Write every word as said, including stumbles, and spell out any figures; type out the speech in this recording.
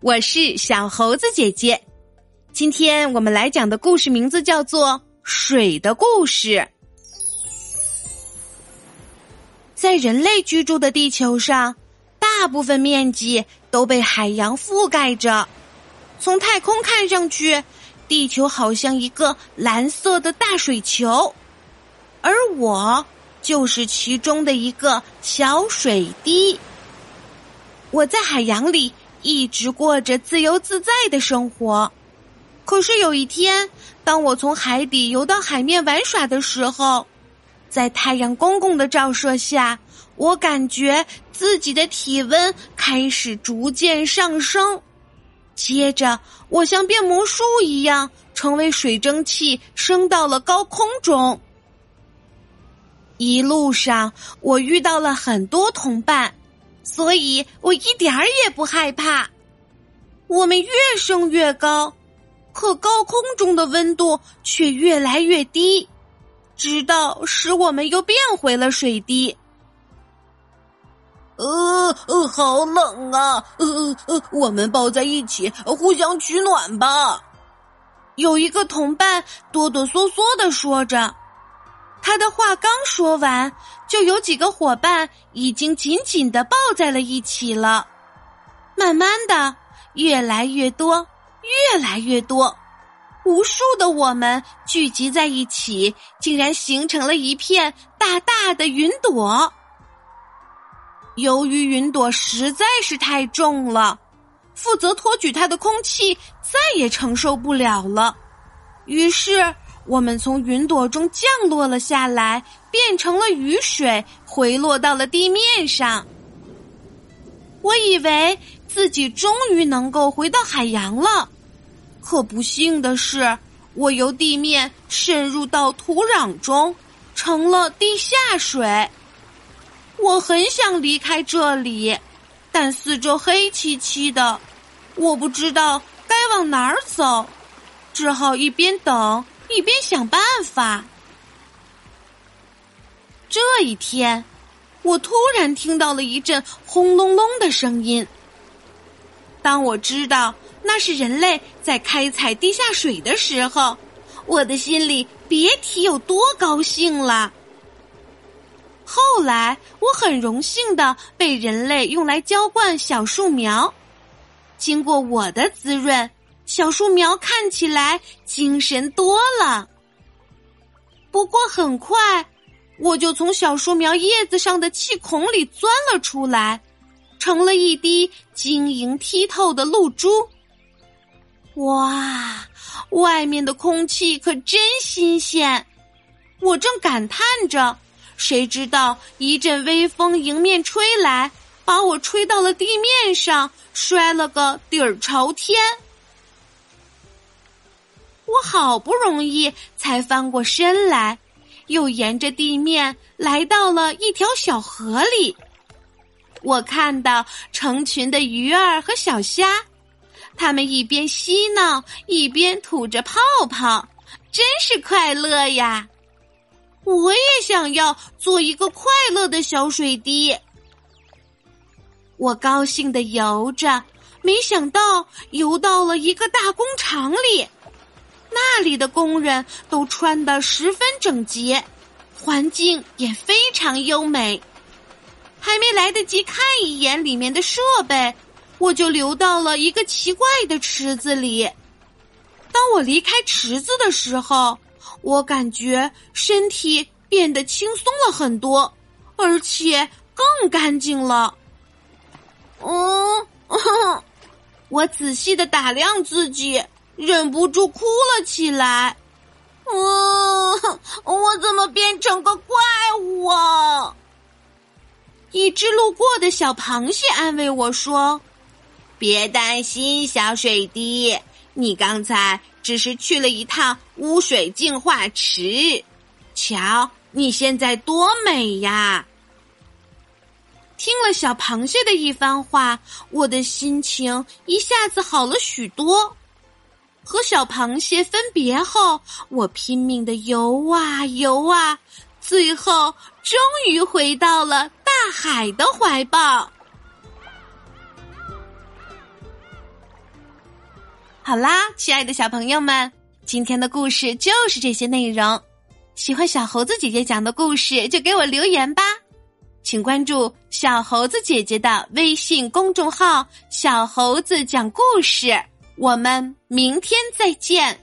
我是小猴子姐姐。今天我们来讲的故事名字叫做《水的故事》。在人类居住的地球上，大部分面积都被海洋覆盖着。从太空看上去，地球好像一个蓝色的大水球，而我就是其中的一个小水滴。我在海洋里一直过着自由自在的生活，可是有一天，当我从海底游到海面玩耍的时候，在太阳公公的照射下，我感觉自己的体温开始逐渐上升。接着，我像变魔术一样，成为水蒸气，升到了高空中。一路上，我遇到了很多同伴，所以我一点儿也不害怕。我们越升越高，可高空中的温度却越来越低，直到使我们又变回了水滴。呃呃，好冷啊！呃呃，我们抱在一起，互相取暖吧。有一个同伴哆哆嗦嗦地说着。他的话刚说完，就有几个伙伴已经紧紧地抱在了一起了。慢慢的，越来越多，越来越多，无数的我们聚集在一起，竟然形成了一片大大的云朵。由于云朵实在是太重了，负责托举它的空气再也承受不了了，于是我们从云朵中降落了下来，变成了雨水，回落到了地面上。我以为自己终于能够回到海洋了，可不幸的是，我由地面渗入到土壤中，成了地下水。我很想离开这里，但四周黑漆漆的，我不知道该往哪儿走，只好一边等一边想办法。这一天，我突然听到了一阵轰隆隆的声音。当我知道那是人类在开采地下水的时候，我的心里别提有多高兴了。后来，我很荣幸地被人类用来浇灌小树苗。经过我的滋润，小树苗看起来精神多了。不过很快，我就从小树苗叶子上的气孔里钻了出来，成了一滴晶莹剔透的露珠。哇，外面的空气可真新鲜！我正感叹着，谁知道一阵微风迎面吹来，把我吹到了地面上，摔了个底儿朝天。我好不容易才翻过身来，又沿着地面来到了一条小河里。我看到成群的鱼儿和小虾，它们一边嬉闹，一边吐着泡泡，真是快乐呀！我也想要做一个快乐的小水滴。我高兴地游着，没想到游到了一个大工厂里。那里的工人都穿得十分整洁，环境也非常优美。还没来得及看一眼里面的设备，我就流到了一个奇怪的池子里。当我离开池子的时候，我感觉身体变得轻松了很多，而且更干净了。嗯，我仔细地打量自己，忍不住哭了起来。嗯，我怎么变成个怪物啊？一只路过的小螃蟹安慰我说：别担心，小水滴，你刚才只是去了一趟污水净化池，瞧，你现在多美呀！听了小螃蟹的一番话，我的心情一下子好了许多。和小螃蟹分别后，我拼命地游啊游啊，最后终于回到了大海的怀抱。好啦，亲爱的小朋友们，今天的故事就是这些内容。喜欢小猴子姐姐讲的故事就给我留言吧，请关注小猴子姐姐的微信公众号小猴子讲故事，我们明天再见。